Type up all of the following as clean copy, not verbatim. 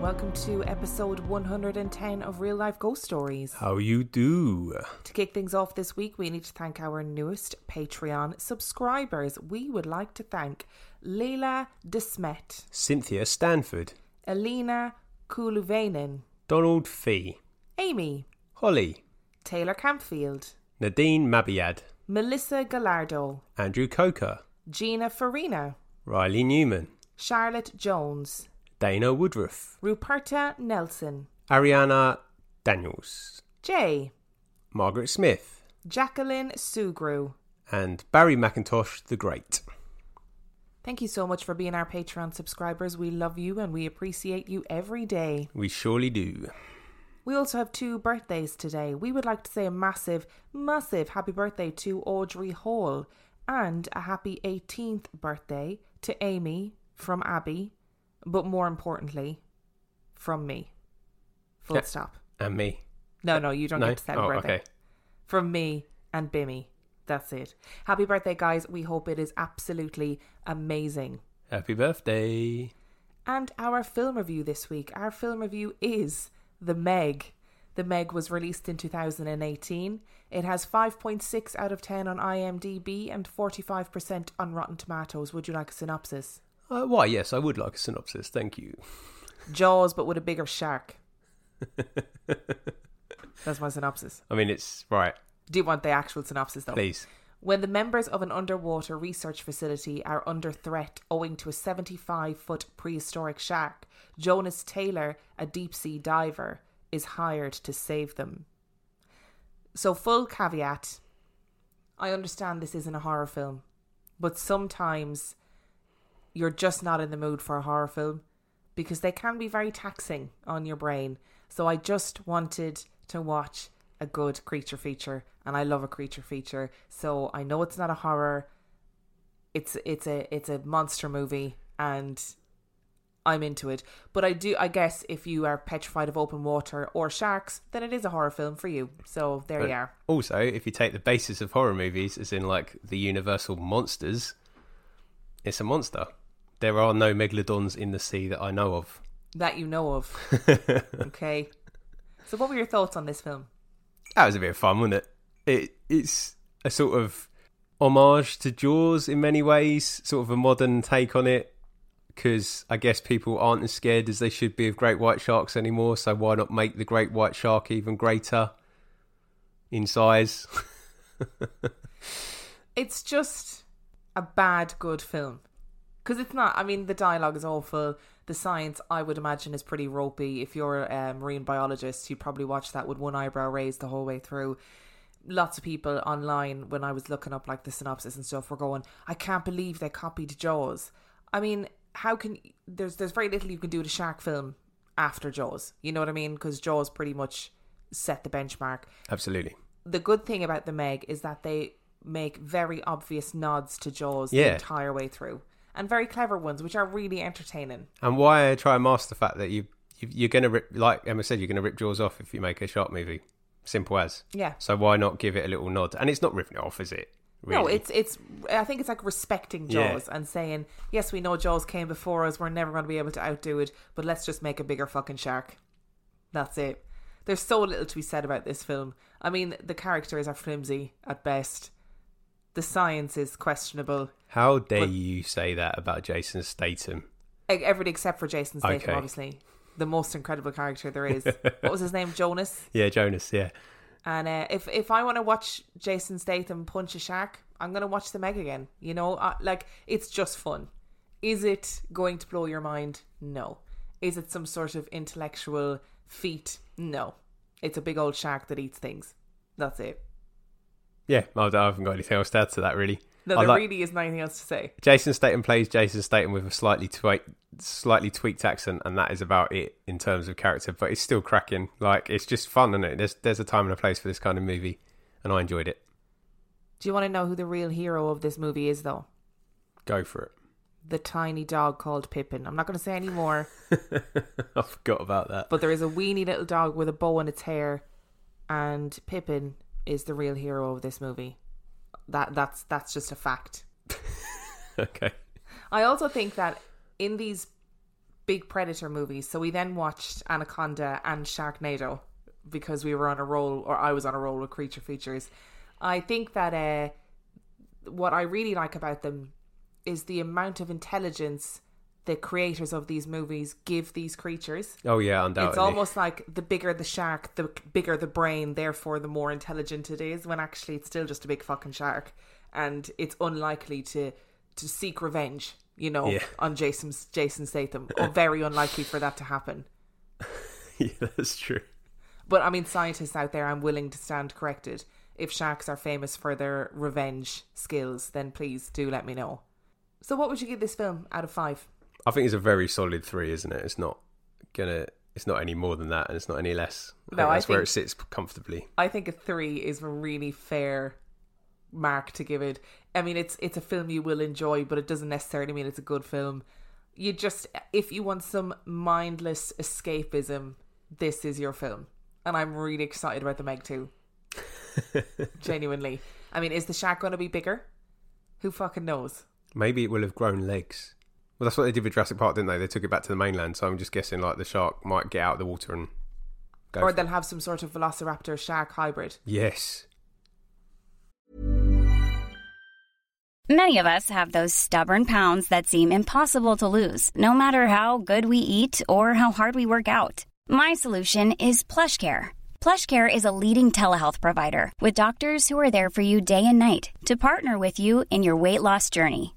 Welcome to episode 110 of Real Life Ghost Stories. How you do? To kick things off this week, we need to thank our newest Patreon subscribers. We would like to thank Leila Desmet, Cynthia Stanford, Alina Kuluvainen, Donald Fee, Amy, Holly, Taylor Campfield, Nadine Mabiad, Melissa Gallardo, Andrew Coker, Gina Farina, Riley Newman, Charlotte Jones, Dana Woodruff, Ruperta Nelson, Ariana Daniels, Jay, Margaret Smith, Jacqueline Sugru, and Barry McIntosh the Great. Thank you so much for being our Patreon subscribers. We love you and we appreciate you every day. We surely do. We also have two birthdays today. We would like to say a massive, massive happy birthday to Audrey Hall and a happy 18th birthday to Amy from Abby. But more importantly, from me. Full stop. And me. No, you don't get to celebrate. Oh, okay. From me and Bimmy. That's it. Happy birthday, guys. We hope it is absolutely amazing. Happy birthday. And our film review this week. Our film review is The Meg. The Meg was released in 2018. It has 5.6 out of 10 on IMDb and 45% on Rotten Tomatoes. Would you like a synopsis? Why, yes, I would like a synopsis, thank you. Jaws, but with a bigger shark. That's my synopsis. I mean, it's right. Do you want the actual synopsis, though? Please. When the members of an underwater research facility are under threat owing to a 75-foot prehistoric shark, Jonas Taylor, a deep-sea diver, is hired to save them. So, full caveat, I understand this isn't a horror film, but sometimes you're just not in the mood for a horror film because they can be very taxing on your brain. So I just wanted to watch a good creature feature, and I love a creature feature. So I know it's not a horror. It's a monster movie and I'm into it. But I guess if you are petrified of open water or sharks, then it is a horror film for you. So there you are. Also, if you take the basis of horror movies as in like the universal monsters, it's a monster. There are no megalodons in the sea that I know of. That you know of. Okay. So what were your thoughts on this film? That was a bit of fun, wasn't it? It's a sort of homage to Jaws in many ways, sort of a modern take on it, because I guess people aren't as scared as they should be of great white sharks anymore, so why not make the great white shark even greater in size? It's just a bad, good film. Because it's not, I mean, the dialogue is awful. The science, I would imagine, is pretty ropey. If you're a marine biologist, you'd probably watch that with one eyebrow raised the whole way through. Lots of people online, when I was looking up like the synopsis and stuff, were going, I can't believe they copied Jaws. I mean, how can, there's very little you can do to shark film after Jaws. You know what I mean? Because Jaws pretty much set the benchmark. Absolutely. The good thing about The Meg is that they make very obvious nods to Jaws the entire way through. And very clever ones, which are really entertaining. And why try and mask the fact that you're going to rip, like Emma said, you're going to rip Jaws off if you make a shark movie. Simple as. Yeah. So why not give it a little nod? And it's not ripping it off, is it? Really? No, it's. I think it's like respecting Jaws and saying, yes, we know Jaws came before us. We're never going to be able to outdo it, but let's just make a bigger fucking shark. That's it. There's so little to be said about this film. I mean, the characters are flimsy at best. The science is questionable. How dare you say that about Jason Statham? Everything except for Jason Statham, okay. Obviously. the most incredible character there is. What was his name? Jonas? Yeah, Jonas, yeah. And if I want to watch Jason Statham punch a shark, I'm going to watch The Meg again. You know, like, it's just fun. Is it going to blow your mind? No. Is it some sort of intellectual feat? No. It's a big old shark that eats things. That's it. Yeah, I haven't got anything else to add to that, really. No, there really is nothing else to say. Jason Statham plays Jason Statham with a slightly tweaked accent, and that is about it in terms of character, but it's still cracking. Like, it's just fun, isn't it? There's a time and a place for this kind of movie, and I enjoyed it. Do you want to know who the real hero of this movie is, though? Go for it. The tiny dog called Pippin. I'm not going to say any more. I forgot about that. But there is a weeny little dog with a bow in its hair, and Pippin is the real hero of this movie. That's just a fact. Okay. I also think that in these big Predator movies, so we then watched Anaconda and Sharknado because we were on a roll, or I was on a roll with creature features. I think that what I really like about them is the amount of intelligence the creators of these movies give these creatures. Oh yeah, undoubtedly. It's almost like the bigger the shark, the bigger the brain, therefore the more intelligent it is, when actually it's still just a big fucking shark, and it's unlikely to seek revenge, you know, yeah, on Jason Statham, or very unlikely for that to happen. Yeah, that's true. But I mean, scientists out there, I'm willing to stand corrected. If sharks are famous for their revenge skills, then please do let me know. So what would you give this film out of 5? I think it's a very solid 3, isn't it? It's not any more than that, and it's not any less. I think where it sits comfortably. I think a 3 is a really fair mark to give it. I mean, it's a film you will enjoy, but it doesn't necessarily mean it's a good film. You just, if you want some mindless escapism, this is your film. And I'm really excited about The Meg 2. Genuinely. I mean, is the shark going to be bigger? Who fucking knows? Maybe it will have grown legs. Well, that's what they did with Jurassic Park, didn't they? They took it back to the mainland, so I'm just guessing like the shark might get out of the water and go. Or they'll have some sort of velociraptor shark hybrid. Yes. Many of us have those stubborn pounds that seem impossible to lose, no matter how good we eat or how hard we work out. My solution is PlushCare. PlushCare is a leading telehealth provider with doctors who are there for you day and night to partner with you in your weight loss journey.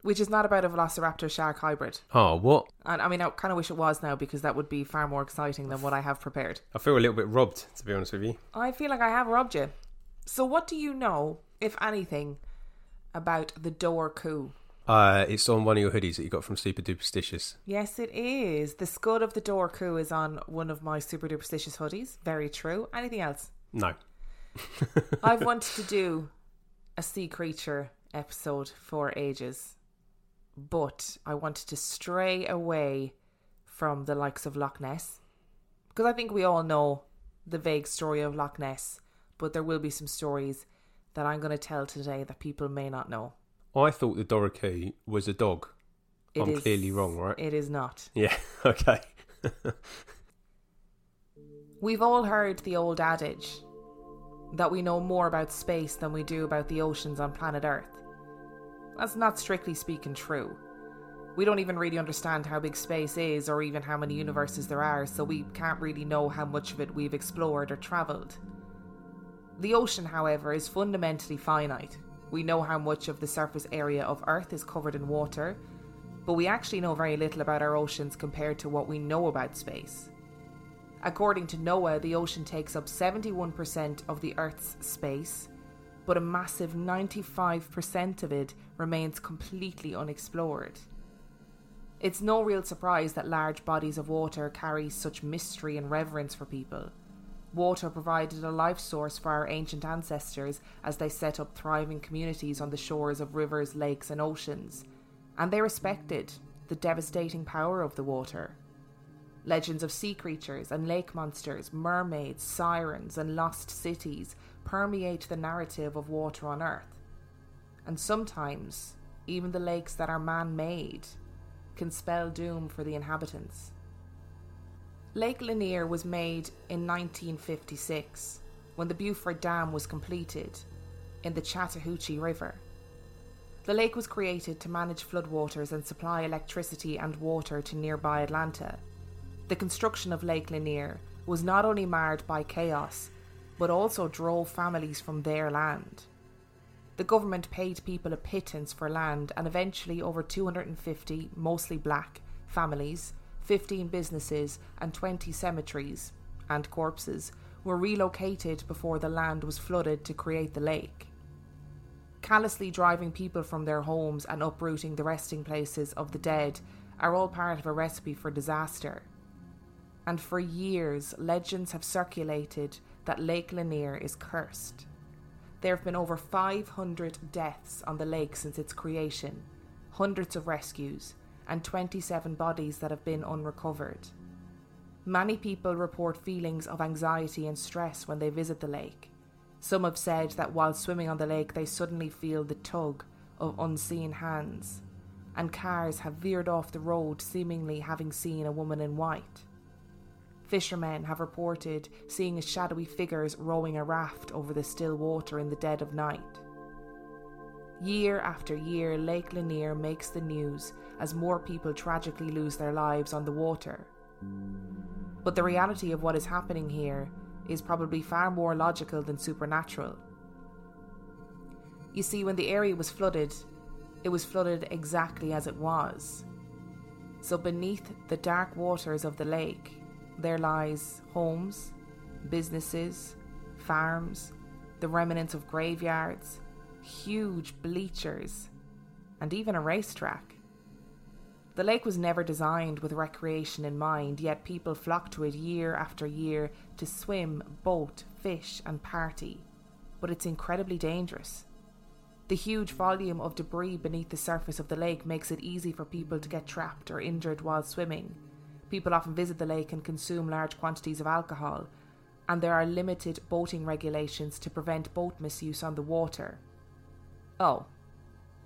which is not about a velociraptor shark hybrid. Oh, what? And I mean, I kind of wish it was now, because that would be far more exciting than what I have prepared. I feel a little bit robbed, to be honest with you. I feel like I have robbed you. So what do you know, if anything, about the Dobhar-Chú? It's on one of your hoodies that you got from Super Duperstitious. Yes, it is. The skull of the Dobhar-Chú is on one of my Super Duperstitious hoodies. Very true. Anything else? No. I've wanted to do a sea creature episode for ages, but I wanted to stray away from the likes of Loch Ness, because I think we all know the vague story of Loch Ness, but there will be some stories that I'm going to tell today that people may not know. I thought the Dobhar-Chú was a dog. I'm clearly wrong, right? It is not. Yeah, okay. We've all heard the old adage that we know more about space than we do about the oceans on planet Earth. That's not strictly speaking true. We don't even really understand how big space is, or even how many universes there are, so we can't really know how much of it we've explored or travelled. The ocean, however, is fundamentally finite. We know how much of the surface area of Earth is covered in water, but we actually know very little about our oceans compared to what we know about space. According to NOAA, the ocean takes up 71% of the Earth's space, but a massive 95% of it remains completely unexplored. It's no real surprise that large bodies of water carry such mystery and reverence for people. Water provided a life source for our ancient ancestors as they set up thriving communities on the shores of rivers, lakes and oceans, and they respected the devastating power of the water. Legends of sea creatures and lake monsters, mermaids, sirens and lost cities permeate the narrative of water on Earth, and sometimes even the lakes that are man-made can spell doom for the inhabitants. Lake Lanier was made in 1956 when the Beaufort Dam was completed in the Chattahoochee River. The lake was created to manage floodwaters and supply electricity and water to nearby Atlanta. The construction of Lake Lanier was not only marred by chaos, but also drove families from their land. The government paid people a pittance for land, and eventually over 250, mostly black, families, 15 businesses and 20 cemeteries and corpses were relocated before the land was flooded to create the lake. Callously driving people from their homes and uprooting the resting places of the dead are all part of a recipe for disaster. And for years, legends have circulated that Lake Lanier is cursed. There have been over 500 deaths on the lake since its creation, hundreds of rescues, and 27 bodies that have been unrecovered. Many people report feelings of anxiety and stress when they visit the lake. Some have said that while swimming on the lake, they suddenly feel the tug of unseen hands, and cars have veered off the road, seemingly having seen a woman in white. Fishermen have reported seeing shadowy figures rowing a raft over the still water in the dead of night. Year after year, Lake Lanier makes the news as more people tragically lose their lives on the water. But the reality of what is happening here is probably far more logical than supernatural. You see, when the area was flooded, it was flooded exactly as it was. So beneath the dark waters of the lake, there lies homes, businesses, farms, the remnants of graveyards, huge bleachers, and even a racetrack. The lake was never designed with recreation in mind, yet people flock to it year after year to swim, boat, fish, and party. But it's incredibly dangerous. The huge volume of debris beneath the surface of the lake makes it easy for people to get trapped or injured while swimming. People often visit the lake and consume large quantities of alcohol, and there are limited boating regulations to prevent boat misuse on the water. Oh,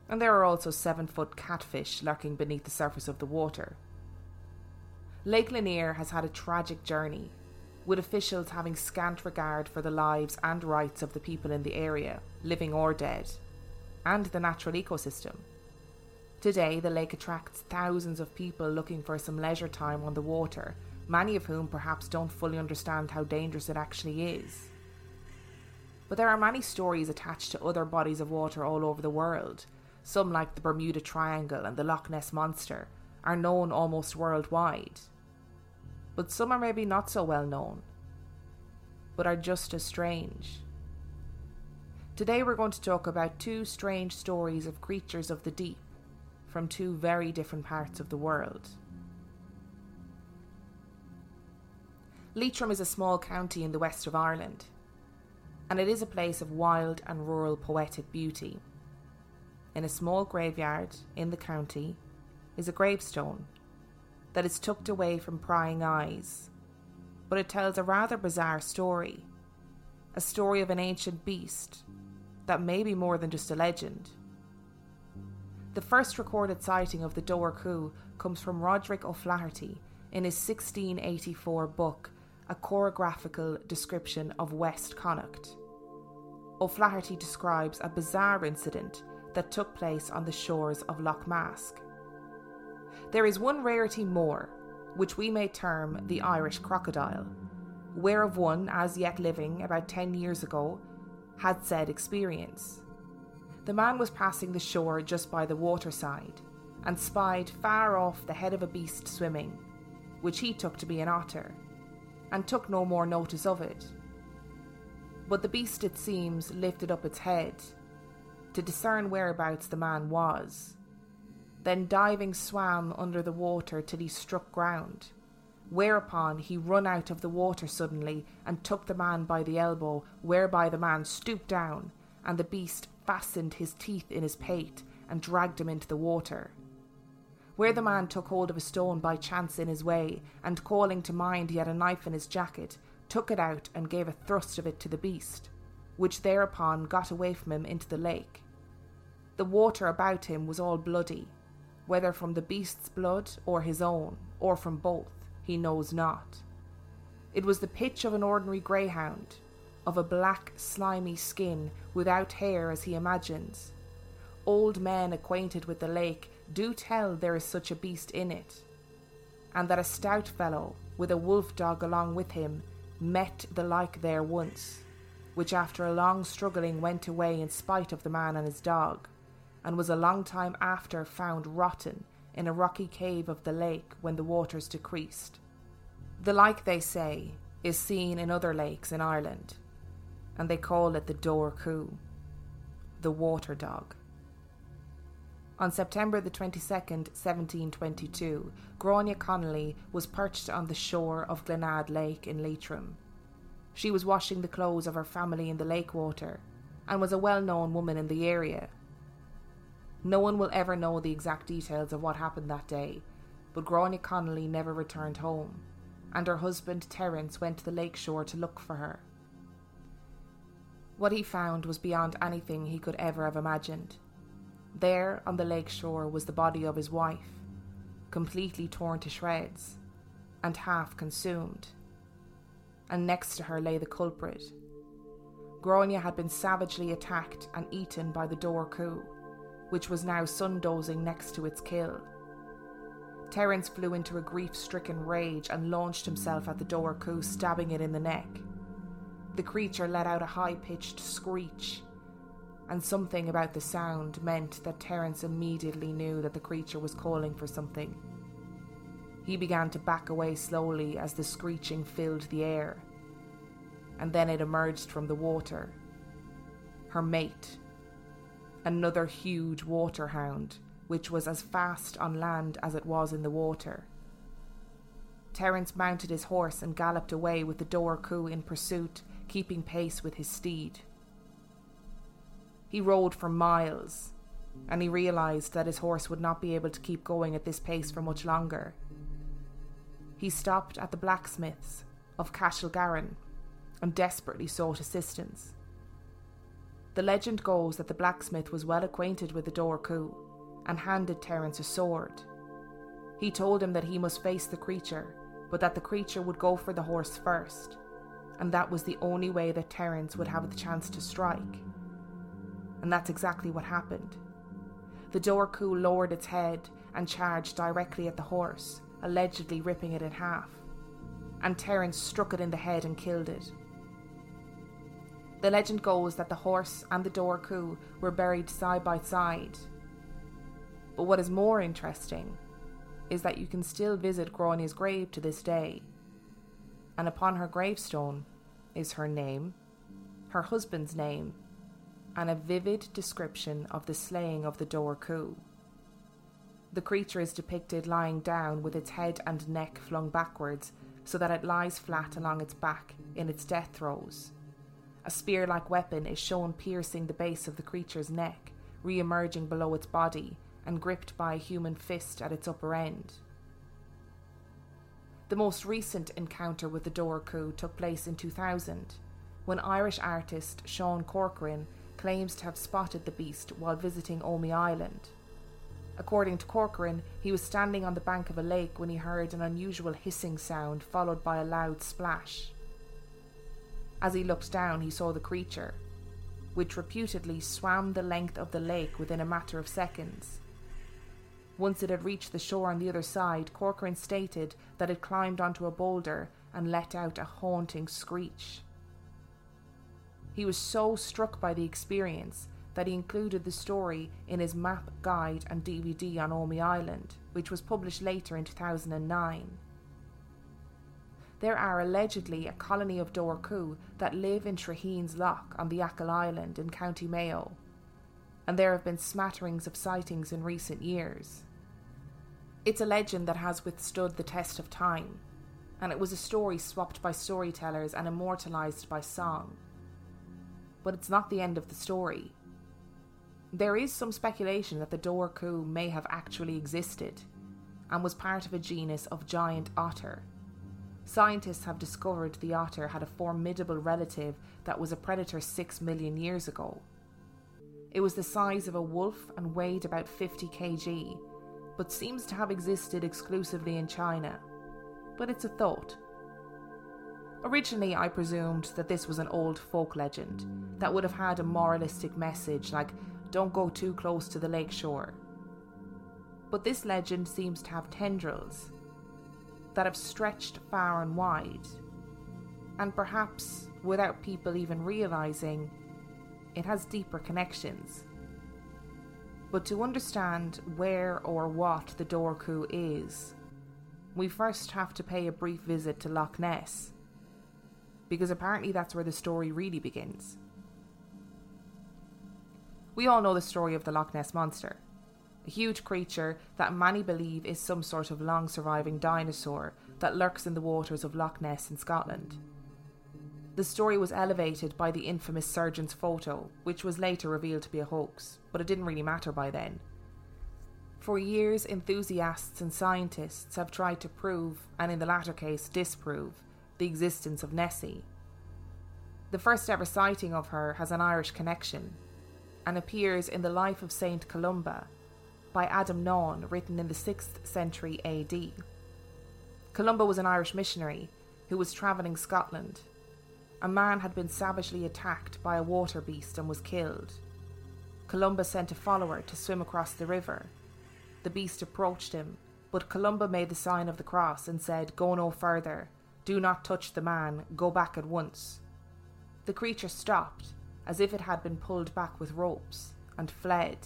and there are also 7-foot catfish lurking beneath the surface of the water. Lake Lanier has had a tragic journey, with officials having scant regard for the lives and rights of the people in the area, living or dead, and the natural ecosystem. Today, the lake attracts thousands of people looking for some leisure time on the water, many of whom perhaps don't fully understand how dangerous it actually is. But there are many stories attached to other bodies of water all over the world. Some, like the Bermuda Triangle and the Loch Ness Monster, are known almost worldwide. But some are maybe not so well known, but are just as strange. Today we're going to talk about two strange stories of creatures of the deep, from two very different parts of the world. Leitrim is a small county in the west of Ireland, and it is a place of wild and rural poetic beauty. In a small graveyard in the county is a gravestone that is tucked away from prying eyes, but it tells a rather bizarre story, a story of an ancient beast that may be more than just a legend. The first recorded sighting of the Dobhar-Chú comes from Roderick O'Flaherty in his 1684 book, A Chorographical Description of West Connacht. O'Flaherty describes a bizarre incident that took place on the shores of Loch Mask. There is one rarity more, which we may term the Irish crocodile, whereof one, as yet living about 10 years ago, had said experience. The man was passing the shore just by the waterside and spied far off the head of a beast swimming, which he took to be an otter, and took no more notice of it. But the beast, it seems, lifted up its head to discern whereabouts the man was. then diving swam under the water till he struck ground, whereupon he run out of the water suddenly and took the man by the elbow, whereby the man stooped down, and the beast fastened his teeth in his pate and dragged him into the water. Where the man took hold of a stone by chance in his way, and calling to mind he had a knife in his jacket, took it out and gave a thrust of it to the beast, which thereupon got away from him into the lake. The water about him was all bloody, whether from the beast's blood or his own, or from both, he knows not. It was the pitch of an ordinary greyhound, of a black slimy skin, without hair as he imagines. Old men acquainted with the lake do tell there is such a beast in it, and that a stout fellow, with a wolf-dog along with him, met the like there once, which after a long struggling went away in spite of the man and his dog, and was a long time after found rotten in a rocky cave of the lake when the waters decreased. The like, they say, is seen in other lakes in Ireland, and they call it the Dobhar-Chú, the water dog. On September the 22nd, 1722, Gráinne Connolly was perched on the shore of Glenade Lake in Leitrim. She was washing the clothes of her family in the lake water, and was a well-known woman in the area. No one will ever know the exact details of what happened that day, but Gráinne Connolly never returned home, and her husband Terence went to the lake shore to look for her. What he found was beyond anything he could ever have imagined. There, on the lake shore, was the body of his wife, completely torn to shreds, and half consumed. And next to her lay the culprit. Gráinne had been savagely attacked and eaten by the Dobhar-Chú, which was now sundozing next to its kill. Terence flew into a grief-stricken rage and launched himself at the Dobhar-Chú, stabbing it in the neck. The creature let out a high-pitched screech, and something about the sound meant that Terence immediately knew that the creature was calling for something. He began to back away slowly as the screeching filled the air, and then it emerged from the water. Her mate, another huge waterhound, which was as fast on land as it was in the water. Terence mounted his horse and galloped away with the Dobhar-Chú in pursuit, keeping pace with his steed. He rode for miles, and he realised that his horse would not be able to keep going at this pace for much longer. He stopped at the blacksmith's of Cashelgaran and desperately sought assistance. The legend goes that the blacksmith was well acquainted with the Dobhar-Chú and handed Terence a sword. He told him that he must face the creature, but that the creature would go for the horse first, and that was the only way that Terence would have the chance to strike. And that's exactly what happened. The Dobhar-Chú lowered its head and charged directly at the horse, allegedly ripping it in half, and Terence struck it in the head and killed it. The legend goes that the horse and the Dobhar-Chú were buried side by side. But what is more interesting is that you can still visit Gráinne's grave to this day, and upon her gravestone is her name, her husband's name, and a vivid description of the slaying of the Dobhar-Chú. The creature is depicted lying down with its head and neck flung backwards so that it lies flat along its back in its death throes. A spear-like weapon is shown piercing the base of the creature's neck, re-emerging below its body and gripped by a human fist at its upper end. The most recent encounter with the Dobhar-Chú took place in 2000, when Irish artist Sean Corcoran claims to have spotted the beast while visiting Omey Island. According to Corcoran, he was standing on the bank of a lake when he heard an unusual hissing sound followed by a loud splash. As he looked down, he saw the creature, which reputedly swam the length of the lake within a matter of seconds. Once it had reached the shore on the other side, Corcoran stated that it climbed onto a boulder and let out a haunting screech. He was so struck by the experience that he included the story in his map, guide and DVD on Omey Island, which was published later in 2009. There are allegedly a colony of Dobhar-Chú that live in Traheen's Lock on the Achill Island in County Mayo, and there have been smatterings of sightings in recent years. It's a legend that has withstood the test of time, and it was a story swapped by storytellers and immortalized by song. But it's not the end of the story. There is some speculation that the Dobhar-Chú may have actually existed and was part of a genus of giant otter. Scientists have discovered the otter had a formidable relative that was a predator 6 million years ago. It was the size of a wolf and weighed about 50 kg, but seems to have existed exclusively in China. But it's a thought. Originally, I presumed that this was an old folk legend that would have had a moralistic message like, don't go too close to the lakeshore. But this legend seems to have tendrils that have stretched far and wide, and perhaps, without people even realizing, it has deeper connections. But to understand where or what the Dobhar-Chú is, we first have to pay a brief visit to Loch Ness, because apparently that's where the story really begins. We all know the story of the Loch Ness Monster, a huge creature that many believe is some sort of long-surviving dinosaur that lurks in the waters of Loch Ness in Scotland. The story was elevated by the infamous surgeon's photo, which was later revealed to be a hoax, but it didn't really matter by then. For years, enthusiasts and scientists have tried to prove, and in the latter case disprove, the existence of Nessie. The first ever sighting of her has an Irish connection, and appears in the Life of Saint Columba by Adamnan, written in the 6th century AD. Columba was an Irish missionary who was travelling Scotland. A man had been savagely attacked by a water beast and was killed. Columba sent a follower to swim across the river. The beast approached him, but Columba made the sign of the cross and said, "Go no further. Do not touch the man. Go back at once." The creature stopped, as if it had been pulled back with ropes, and fled.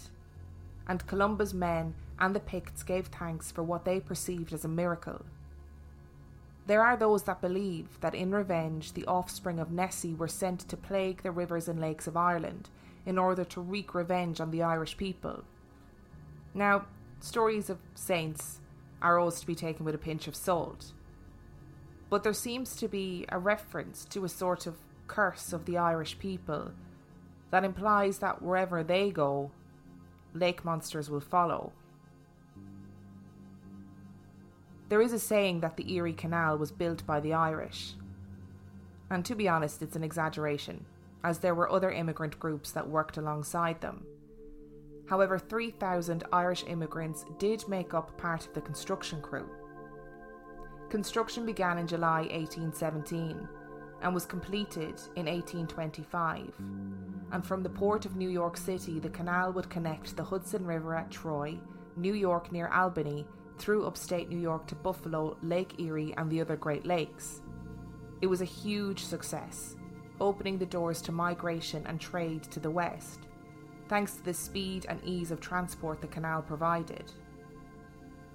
And Columba's men and the Picts gave thanks for what they perceived as a miracle. There are those that believe that in revenge the offspring of Nessie were sent to plague the rivers and lakes of Ireland in order to wreak revenge on the Irish people. Now, stories of saints are always to be taken with a pinch of salt, but there seems to be a reference to a sort of curse of the Irish people that implies that wherever they go, lake monsters will follow. There is a saying that the Erie Canal was built by the Irish, and to be honest, it's an exaggeration, as there were other immigrant groups that worked alongside them. However, 3,000 Irish immigrants did make up part of the construction crew. Construction began in July 1817 and was completed in 1825, and from the port of New York City, the canal would connect the Hudson River at Troy, New York near Albany, through upstate New York to Buffalo, Lake Erie and the other Great Lakes. It was a huge success, opening the doors to migration and trade to the west, thanks to the speed and ease of transport the canal provided.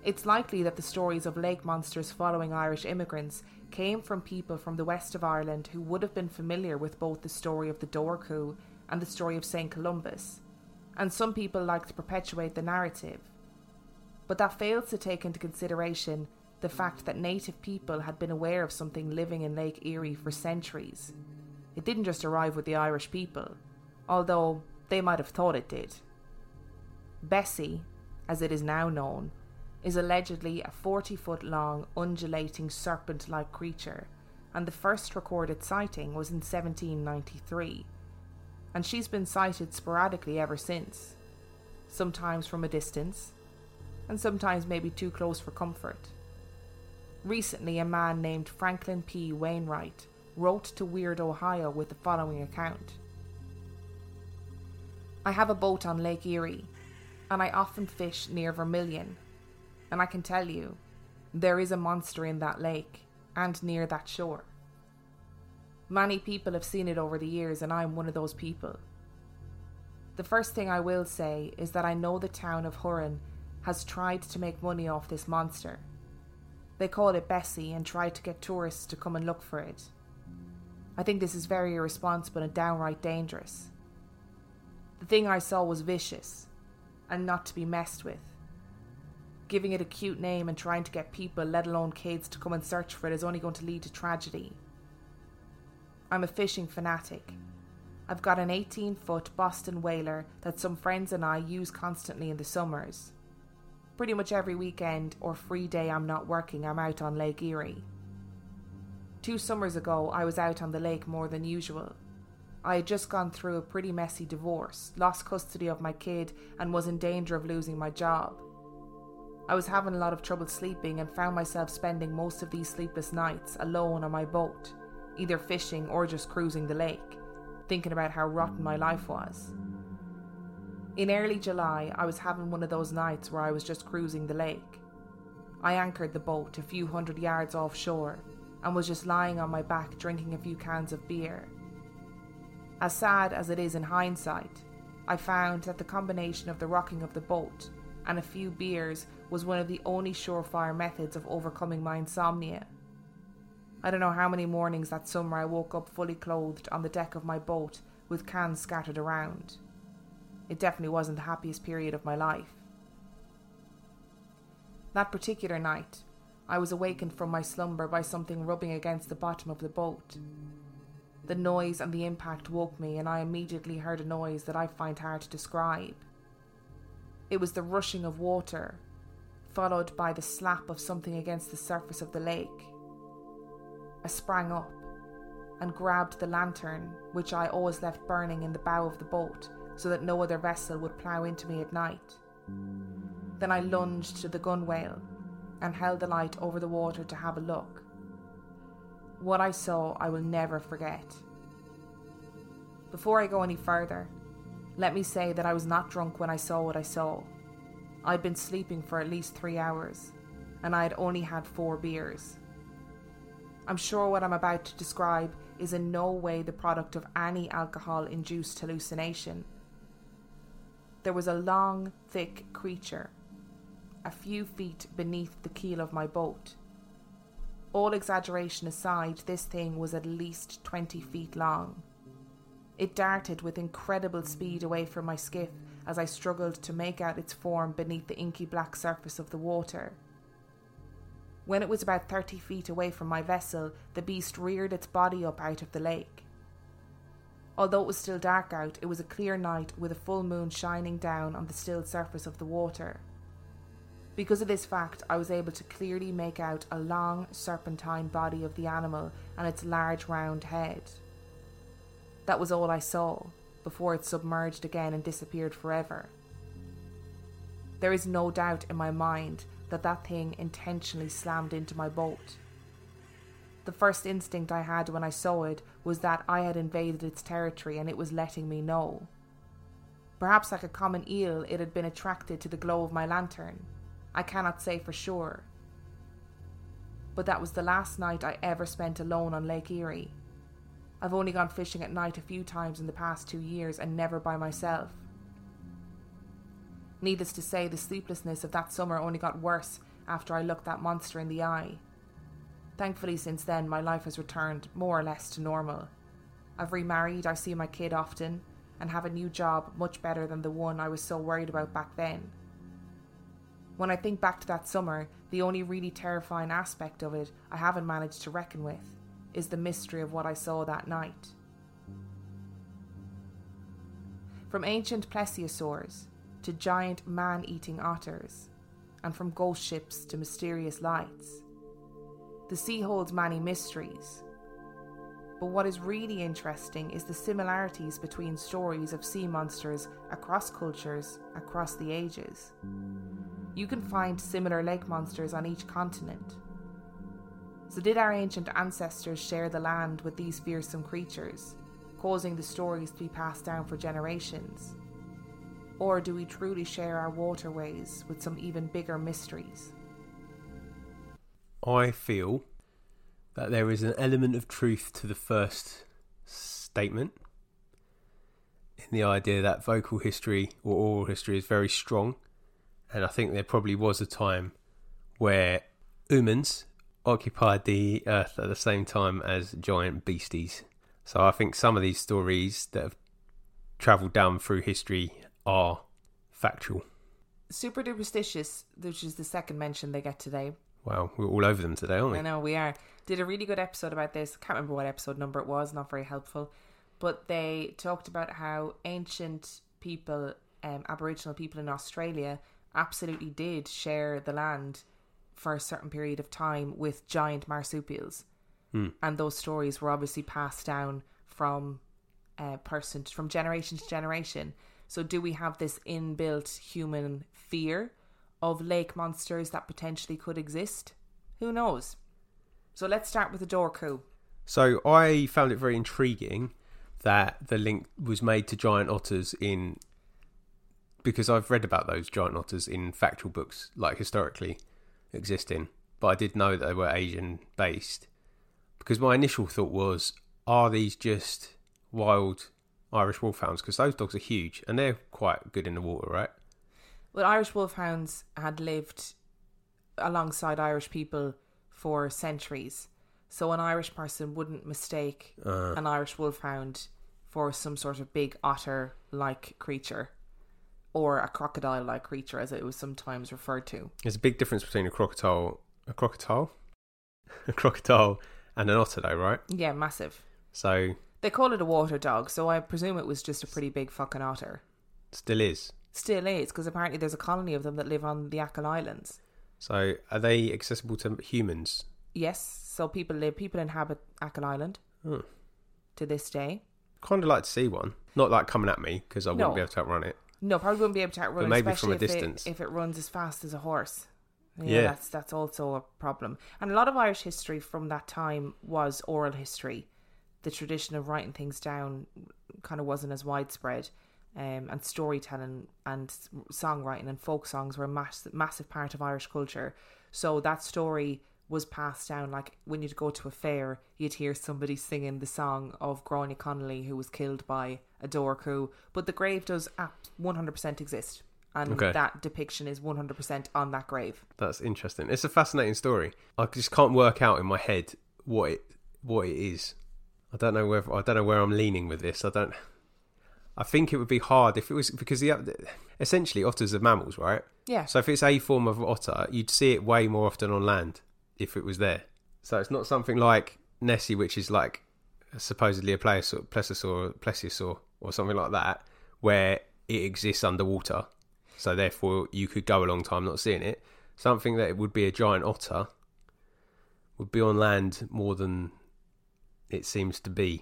It's likely that the stories of lake monsters following Irish immigrants came from people from the west of Ireland who would have been familiar with both the story of the Dobhar-Chú and the story of St. Columbus, and some people like to perpetuate the narrative. But that fails to take into consideration the fact that native people had been aware of something living in Lake Erie for centuries. It didn't just arrive with the Irish people, although they might have thought it did. Bessie, as it is now known, is allegedly a 40-foot-long, undulating serpent-like creature, and the first recorded sighting was in 1793, and she's been sighted sporadically ever since, sometimes from a distance, and sometimes maybe too close for comfort. Recently, a man named Franklin P. Wainwright wrote to Weird Ohio with the following account. "I have a boat on Lake Erie, and I often fish near Vermilion, and I can tell you, there is a monster in that lake, and near that shore. Many people have seen it over the years, and I am one of those people. The first thing I will say is that I know the town of Huron has tried to make money off this monster. They call it Bessie and try to get tourists to come and look for it. I think this is very irresponsible and downright dangerous. The thing I saw was vicious and not to be messed with. Giving it a cute name and trying to get people, let alone kids, to come and search for it is only going to lead to tragedy. I'm a fishing fanatic. I've got an 18-foot Boston whaler that some friends and I use constantly in the summers. Pretty much every weekend or free day I'm not working, I'm out on Lake Erie. 2 summers ago, I was out on the lake more than usual. I had just gone through a pretty messy divorce, lost custody of my kid, and was in danger of losing my job. I was having a lot of trouble sleeping and found myself spending most of these sleepless nights alone on my boat, either fishing or just cruising the lake, thinking about how rotten my life was. In early July, I was having one of those nights where I was just cruising the lake. I anchored the boat a few hundred yards offshore and was just lying on my back drinking a few cans of beer. As sad as it is in hindsight, I found that the combination of the rocking of the boat and a few beers was one of the only surefire methods of overcoming my insomnia. I don't know how many mornings that summer I woke up fully clothed on the deck of my boat with cans scattered around. It definitely wasn't the happiest period of my life. That particular night, I was awakened from my slumber by something rubbing against the bottom of the boat. The noise and the impact woke me, and I immediately heard a noise that I find hard to describe. It was the rushing of water, followed by the slap of something against the surface of the lake. I sprang up and grabbed the lantern, which I always left burning in the bow of the boat so that no other vessel would plough into me at night. Then I lunged to the gunwale and held the light over the water to have a look. What I saw I will never forget. Before I go any further, let me say that I was not drunk when I saw what I saw. I'd been sleeping for at least 3 hours, and I had only had 4 beers. I'm sure what I'm about to describe is in no way the product of any alcohol-induced hallucination. There was a long, thick creature, a few feet beneath the keel of my boat. All exaggeration aside, this thing was at least 20 feet long. It darted with incredible speed away from my skiff as I struggled to make out its form beneath the inky black surface of the water. When it was about 30 feet away from my vessel, the beast reared its body up out of the lake. Although it was still dark out, it was a clear night with a full moon shining down on the still surface of the water. Because of this fact, I was able to clearly make out a long, serpentine body of the animal and its large round head. That was all I saw, before it submerged again and disappeared forever. There is no doubt in my mind that that thing intentionally slammed into my boat. The first instinct I had when I saw it was that I had invaded its territory and it was letting me know. Perhaps like a common eel, it had been attracted to the glow of my lantern. I cannot say for sure. But that was the last night I ever spent alone on Lake Erie. I've only gone fishing at night a few times in the past 2 years and never by myself. Needless to say, the sleeplessness of that summer only got worse after I looked that monster in the eye. Thankfully, since then, my life has returned more or less to normal. I've remarried, I see my kid often, and have a new job much better than the one I was so worried about back then. When I think back to that summer, the only really terrifying aspect of it I haven't managed to reckon with is the mystery of what I saw that night. From ancient plesiosaurs to giant man-eating otters, and from ghost ships to mysterious lights, the sea holds many mysteries. But what is really interesting is the similarities between stories of sea monsters across cultures, across the ages. You can find similar lake monsters on each continent. So did our ancient ancestors share the land with these fearsome creatures, causing the stories to be passed down for generations? Or do we truly share our waterways with some even bigger mysteries? I feel that there is an element of truth to the first statement, in the idea that vocal history or oral history is very strong, and I think there probably was a time where humans occupied the earth at the same time as giant beasties. So I think some of these stories that have travelled down through history are factual. super superstitious, which is the second mention they get today. Wow, we're all over them today, aren't we? I know, we are. Did a really good episode about this. I can't remember what episode number it was, not very helpful. But they talked about how ancient people, Aboriginal people in Australia, absolutely did share the land for a certain period of time with giant marsupials. Mm. And those stories were obviously passed down from from generation to generation. So do we have this inbuilt human fear of lake monsters that potentially could exist? Who knows? So let's start with the door coup. So I found it very intriguing that the link was made to giant otters because I've read about those giant otters in factual books, like historically existing, but I did know that they were Asian based, because my initial thought was, are these just wild Irish wolfhounds? Because those dogs are huge and they're quite good in the water, right? Well, Irish wolfhounds had lived alongside Irish people for centuries. So an Irish person wouldn't mistake an Irish wolfhound for some sort of big otter-like creature or a crocodile-like creature, as it was sometimes referred to. There's a big difference between a crocodile and an otter, though, right? Yeah, massive. So they call it a water dog, so I presume it was just a pretty big fucking otter. Still is, because apparently there's a colony of them that live on the Achill Islands. So are they accessible to humans? Yes, so people inhabit Achill Island to this day. Kind of like to see one. Not like coming at me, because I wouldn't be able to outrun it. No, probably wouldn't be able to outrun it, maybe especially from a distance. If it runs as fast as a horse. Yeah. That's also a problem. And a lot of Irish history from that time was oral history. The tradition of writing things down kind of wasn't as widespread. And storytelling and songwriting and folk songs were a massive part of Irish culture. So that story was passed down. Like when you'd go to a fair, you'd hear somebody singing the song of Gráinne Connolly, who was killed by a door coup. But the grave does 100% exist. And that depiction is 100% on that grave. That's interesting. It's a fascinating story. I just can't work out in my head what it is. I don't know where I'm leaning with this. I think it would be hard if it was, because essentially otters are mammals, right? Yeah. So if it's a form of otter, you'd see it way more often on land if it was there. So it's not something like Nessie, which is like supposedly a plesiosaur or something like that, where it exists underwater. So therefore you could go a long time not seeing it. Something that it would be a giant otter would be on land more than it seems to be.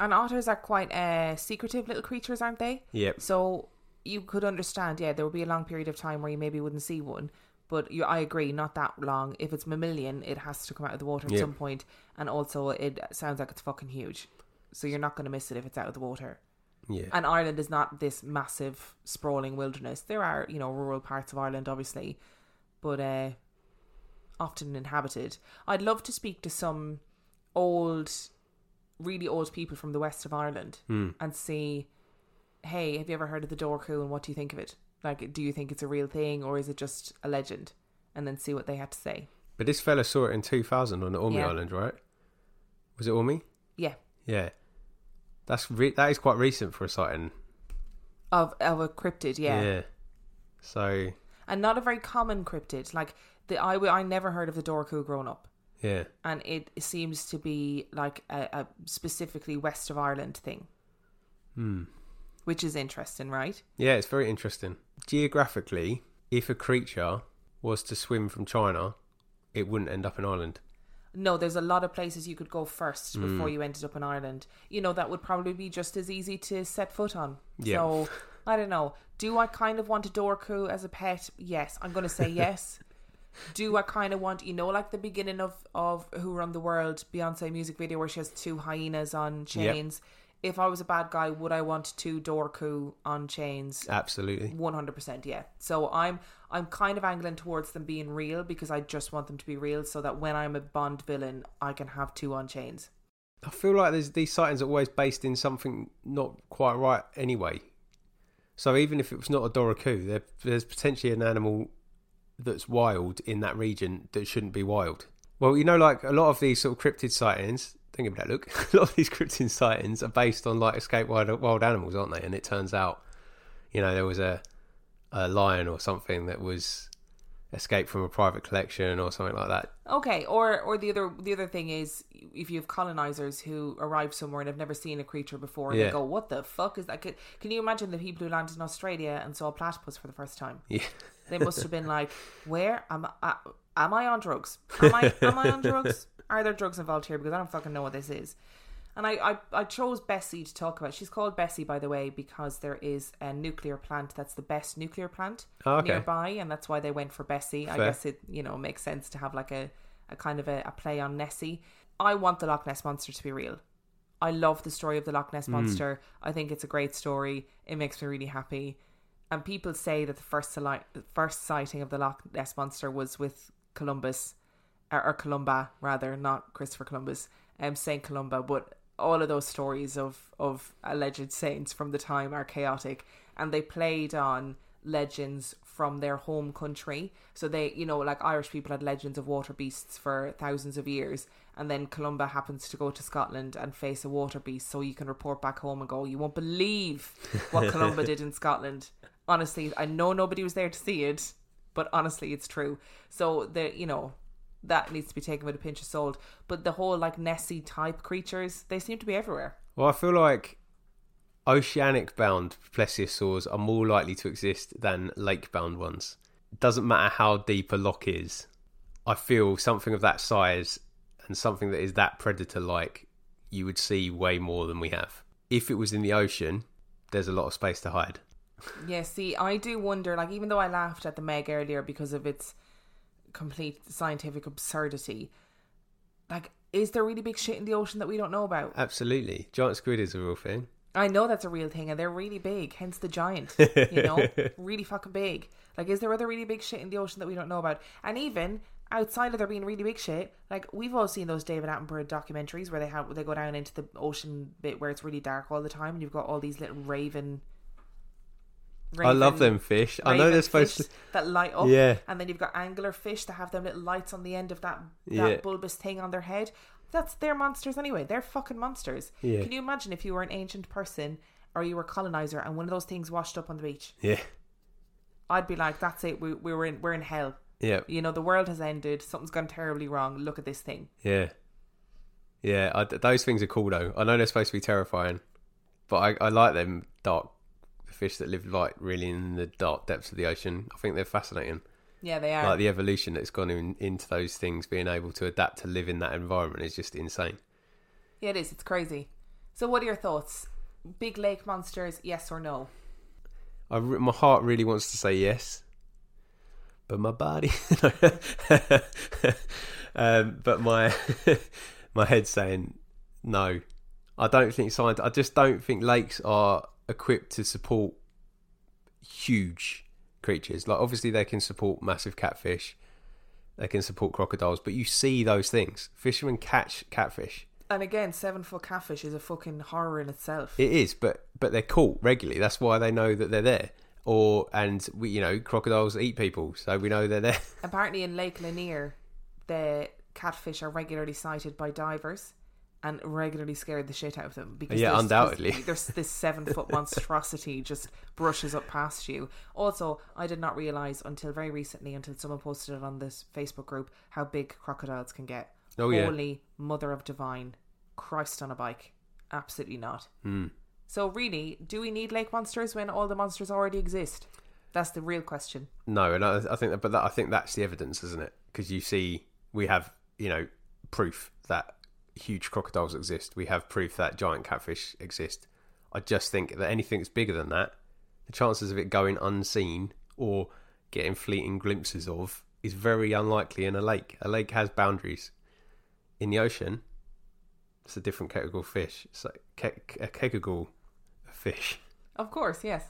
And otters are quite secretive little creatures, aren't they? Yep. So you could understand, yeah, there would be a long period of time where you maybe wouldn't see one. But I agree, not that long. If it's mammalian, it has to come out of the water at some point. And also, it sounds like it's fucking huge. So you're not going to miss it if it's out of the water. Yeah. And Ireland is not this massive, sprawling wilderness. There are, rural parts of Ireland, obviously, but often inhabited. I'd love to speak to some really old people from the west of Ireland and see, hey, have you ever heard of the door coup and what do you think of it? Like, do you think it's a real thing or is it just a legend? And then see what they had to say. But this fella saw it in 2000 on the Omey Island, right? Was it Omey? Yeah. Yeah. That is quite recent for a sighting. Of a cryptid, yeah. Yeah. So. And not a very common cryptid. Like, I never heard of the door coup growing up. Yeah. And it seems to be like a specifically west of Ireland thing. Hmm. Which is interesting, right? Yeah, it's very interesting. Geographically, if a creature was to swim from China, it wouldn't end up in Ireland. No, there's a lot of places you could go first before you ended up in Ireland. That would probably be just as easy to set foot on. Yeah. So, I don't know. Do I kind of want a dorku as a pet? Yes. I'm going to say yes. Do I kind of want, like the beginning of Who Run the World, Beyonce music video where she has two hyenas on chains. Yep. If I was a bad guy, would I want two door coup on chains? Absolutely. 100%, yeah. So I'm kind of angling towards them being real because I just want them to be real so that when I'm a Bond villain, I can have two on chains. I feel like these sightings are always based in something not quite right anyway. So even if it was not a door coup, there's potentially an animal that's wild in that region that shouldn't be wild. Well, like a lot of these sort of cryptid sightings, think about that, look, a lot of these cryptid sightings are based on like escaped wild animals, aren't they? And it turns out, there was a a lion or something that was escaped from a private collection or something like that. Okay, or the other thing is, if you have colonizers who arrive somewhere and have never seen a creature before, and they go, "What the fuck is that?" Can you imagine the people who landed in Australia and saw a platypus for the first time? Yeah, they must have been like, "Where am I? Am I on drugs? Am I on drugs? Are there drugs involved here? Because I don't fucking know what this is." And I chose Bessie to talk about. She's called Bessie, by the way, because there is a nuclear plant that's the best nuclear plant nearby, and that's why they went for Bessie. Fair. I guess it, you know, makes sense to have like a kind of a play on Nessie. I want the Loch Ness Monster to be real. I love the story of the Loch Ness Monster. I think it's a great story. It makes me really happy. And people say that the first sighting of the Loch Ness Monster was with Columbus, or Columba rather, not Christopher Columbus, Saint Columba, but all of those stories of alleged saints from the time are chaotic, and they played on legends from their home country. So they, you know, like Irish people had legends of water beasts for thousands of years, and then Columba happens to go to Scotland and face a water beast, so you can report back home and go, you won't believe what Columba did in Scotland. Honestly, I know nobody was there to see it, but honestly, it's true. So the, you know, that needs to be taken with a pinch of salt. But the whole like Nessie type creatures, they seem to be everywhere. Well, I feel like oceanic bound plesiosaurs are more likely to exist than lake bound ones. It doesn't matter how deep a loch is. I feel something of that size and something that is that predator like, you would see way more than we have. If it was in the ocean, there's a lot of space to hide. Yeah, see, I do wonder, like, even though I laughed at the Meg earlier because of its complete scientific absurdity, like, is there really big shit in the ocean that we don't know about? Absolutely. Giant squid is a real thing. I know that's a real thing, and they're really big, hence the giant, you know. Really fucking big. Like, is there other really big shit in the ocean that we don't know about? And even outside of there being really big shit, like, we've all seen those David Attenborough documentaries where they go down into the ocean bit where it's really dark all the time, and you've got all these little raven I love them fish. I know they're supposed to that light up, yeah. And then you've got angler fish that have them little lights on the end of that bulbous thing on their head. That's their monsters anyway. They're fucking monsters. Yeah. Can you imagine if you were an ancient person or you were a colonizer and one of those things washed up on the beach? Yeah, I'd be like, that's it. We're in hell. Yeah, you know, the world has ended. Something's gone terribly wrong. Look at this thing. Yeah, yeah. Those things are cool though. I know they're supposed to be terrifying, but I like them dark. Fish that live like really in the dark depths of the ocean. I think they're fascinating. Yeah, they are. Like the evolution that's gone into those things being able to adapt to live in that environment is just insane. Yeah, it is. It's crazy. So what are your thoughts? Big lake monsters, yes or no? My heart really wants to say yes, but my body but my head's saying no. I just don't think lakes are equipped to support huge creatures. Like, obviously they can support massive catfish, they can support crocodiles, but you see those things. Fishermen catch catfish, and again, 7-foot catfish is a fucking horror in itself. It is, but they're caught regularly. That's why they know that they're there. Or, and we, you know, crocodiles eat people, so we know they're there. Apparently in Lake Lanier, the catfish are regularly sighted by divers and regularly scared the shit out of them. Because yeah, undoubtedly. There's this 7-foot monstrosity just brushes up past you. Also, I did not realise until very recently, until someone posted it on this Facebook group, how big crocodiles can get. Oh, yeah. Holy mother of divine. Christ on a bike. Absolutely not. Mm. So really, do we need lake monsters when all the monsters already exist? That's the real question. No, and I think that's the evidence, isn't it? Because you see, we have, you know, proof that huge crocodiles exist. We have proof that giant catfish exist. I just think that anything that's bigger than that, the chances of it going unseen or getting fleeting glimpses of is very unlikely in a lake. A lake has boundaries. In the ocean, it's a different category of fish. It's like a category of fish. Of course, yes.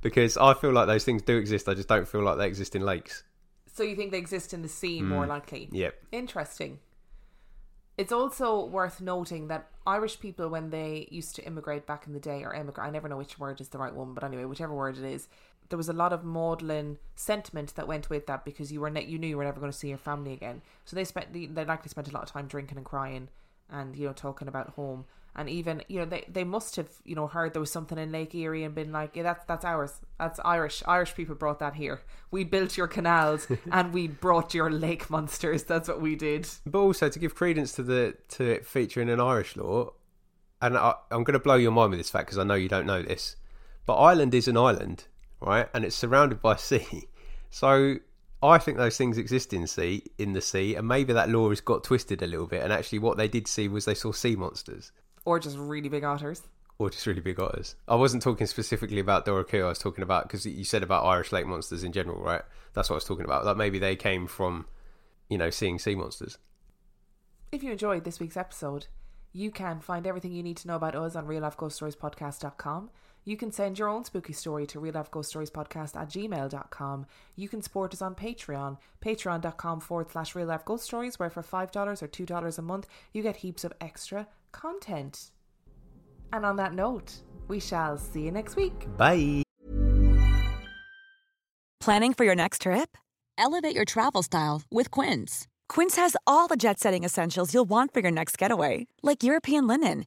Because I feel like those things do exist. I just don't feel like they exist in lakes. So you think they exist in the sea more likely? Yep. Interesting. It's also worth noting that Irish people, when they used to immigrate back in the day, or emigrate, I never know which word is the right one, but anyway, whichever word it is, there was a lot of maudlin sentiment that went with that, because you knew you were never going to see your family again. So they likely spent a lot of time drinking and crying and, you know, talking about home. And even, you know, they must have, you know, heard there was something in Lake Erie and been like, yeah, that's ours. That's Irish. Irish people brought that here. We built your canals and we brought your lake monsters. That's what we did. But also to give credence to it featuring an Irish law, and I'm going to blow your mind with this fact because I know you don't know this, but Ireland is an island, right? And it's surrounded by sea. So I think those things exist in the sea, and maybe that law has got twisted a little bit, and actually what they did see was they saw sea monsters. Or just really big otters. I wasn't talking specifically about Doracoo. I was talking about, because you said about Irish lake monsters in general, right? That's what I was talking about. Like maybe they came from, you know, seeing sea monsters. If you enjoyed this week's episode, you can find everything you need to know about us on reallifeghoststoriespodcast.com. You can send your own spooky story to reallifeghoststoriespodcast@gmail.com. You can support us on Patreon, patreon.com/reallifeghoststories, where for $5 or $2 a month, you get heaps of extra content. And on that note, we shall see you next week. Bye. Planning for your next trip? Elevate your travel style with Quince. Quince has all the jet-setting essentials you'll want for your next getaway, like European linen,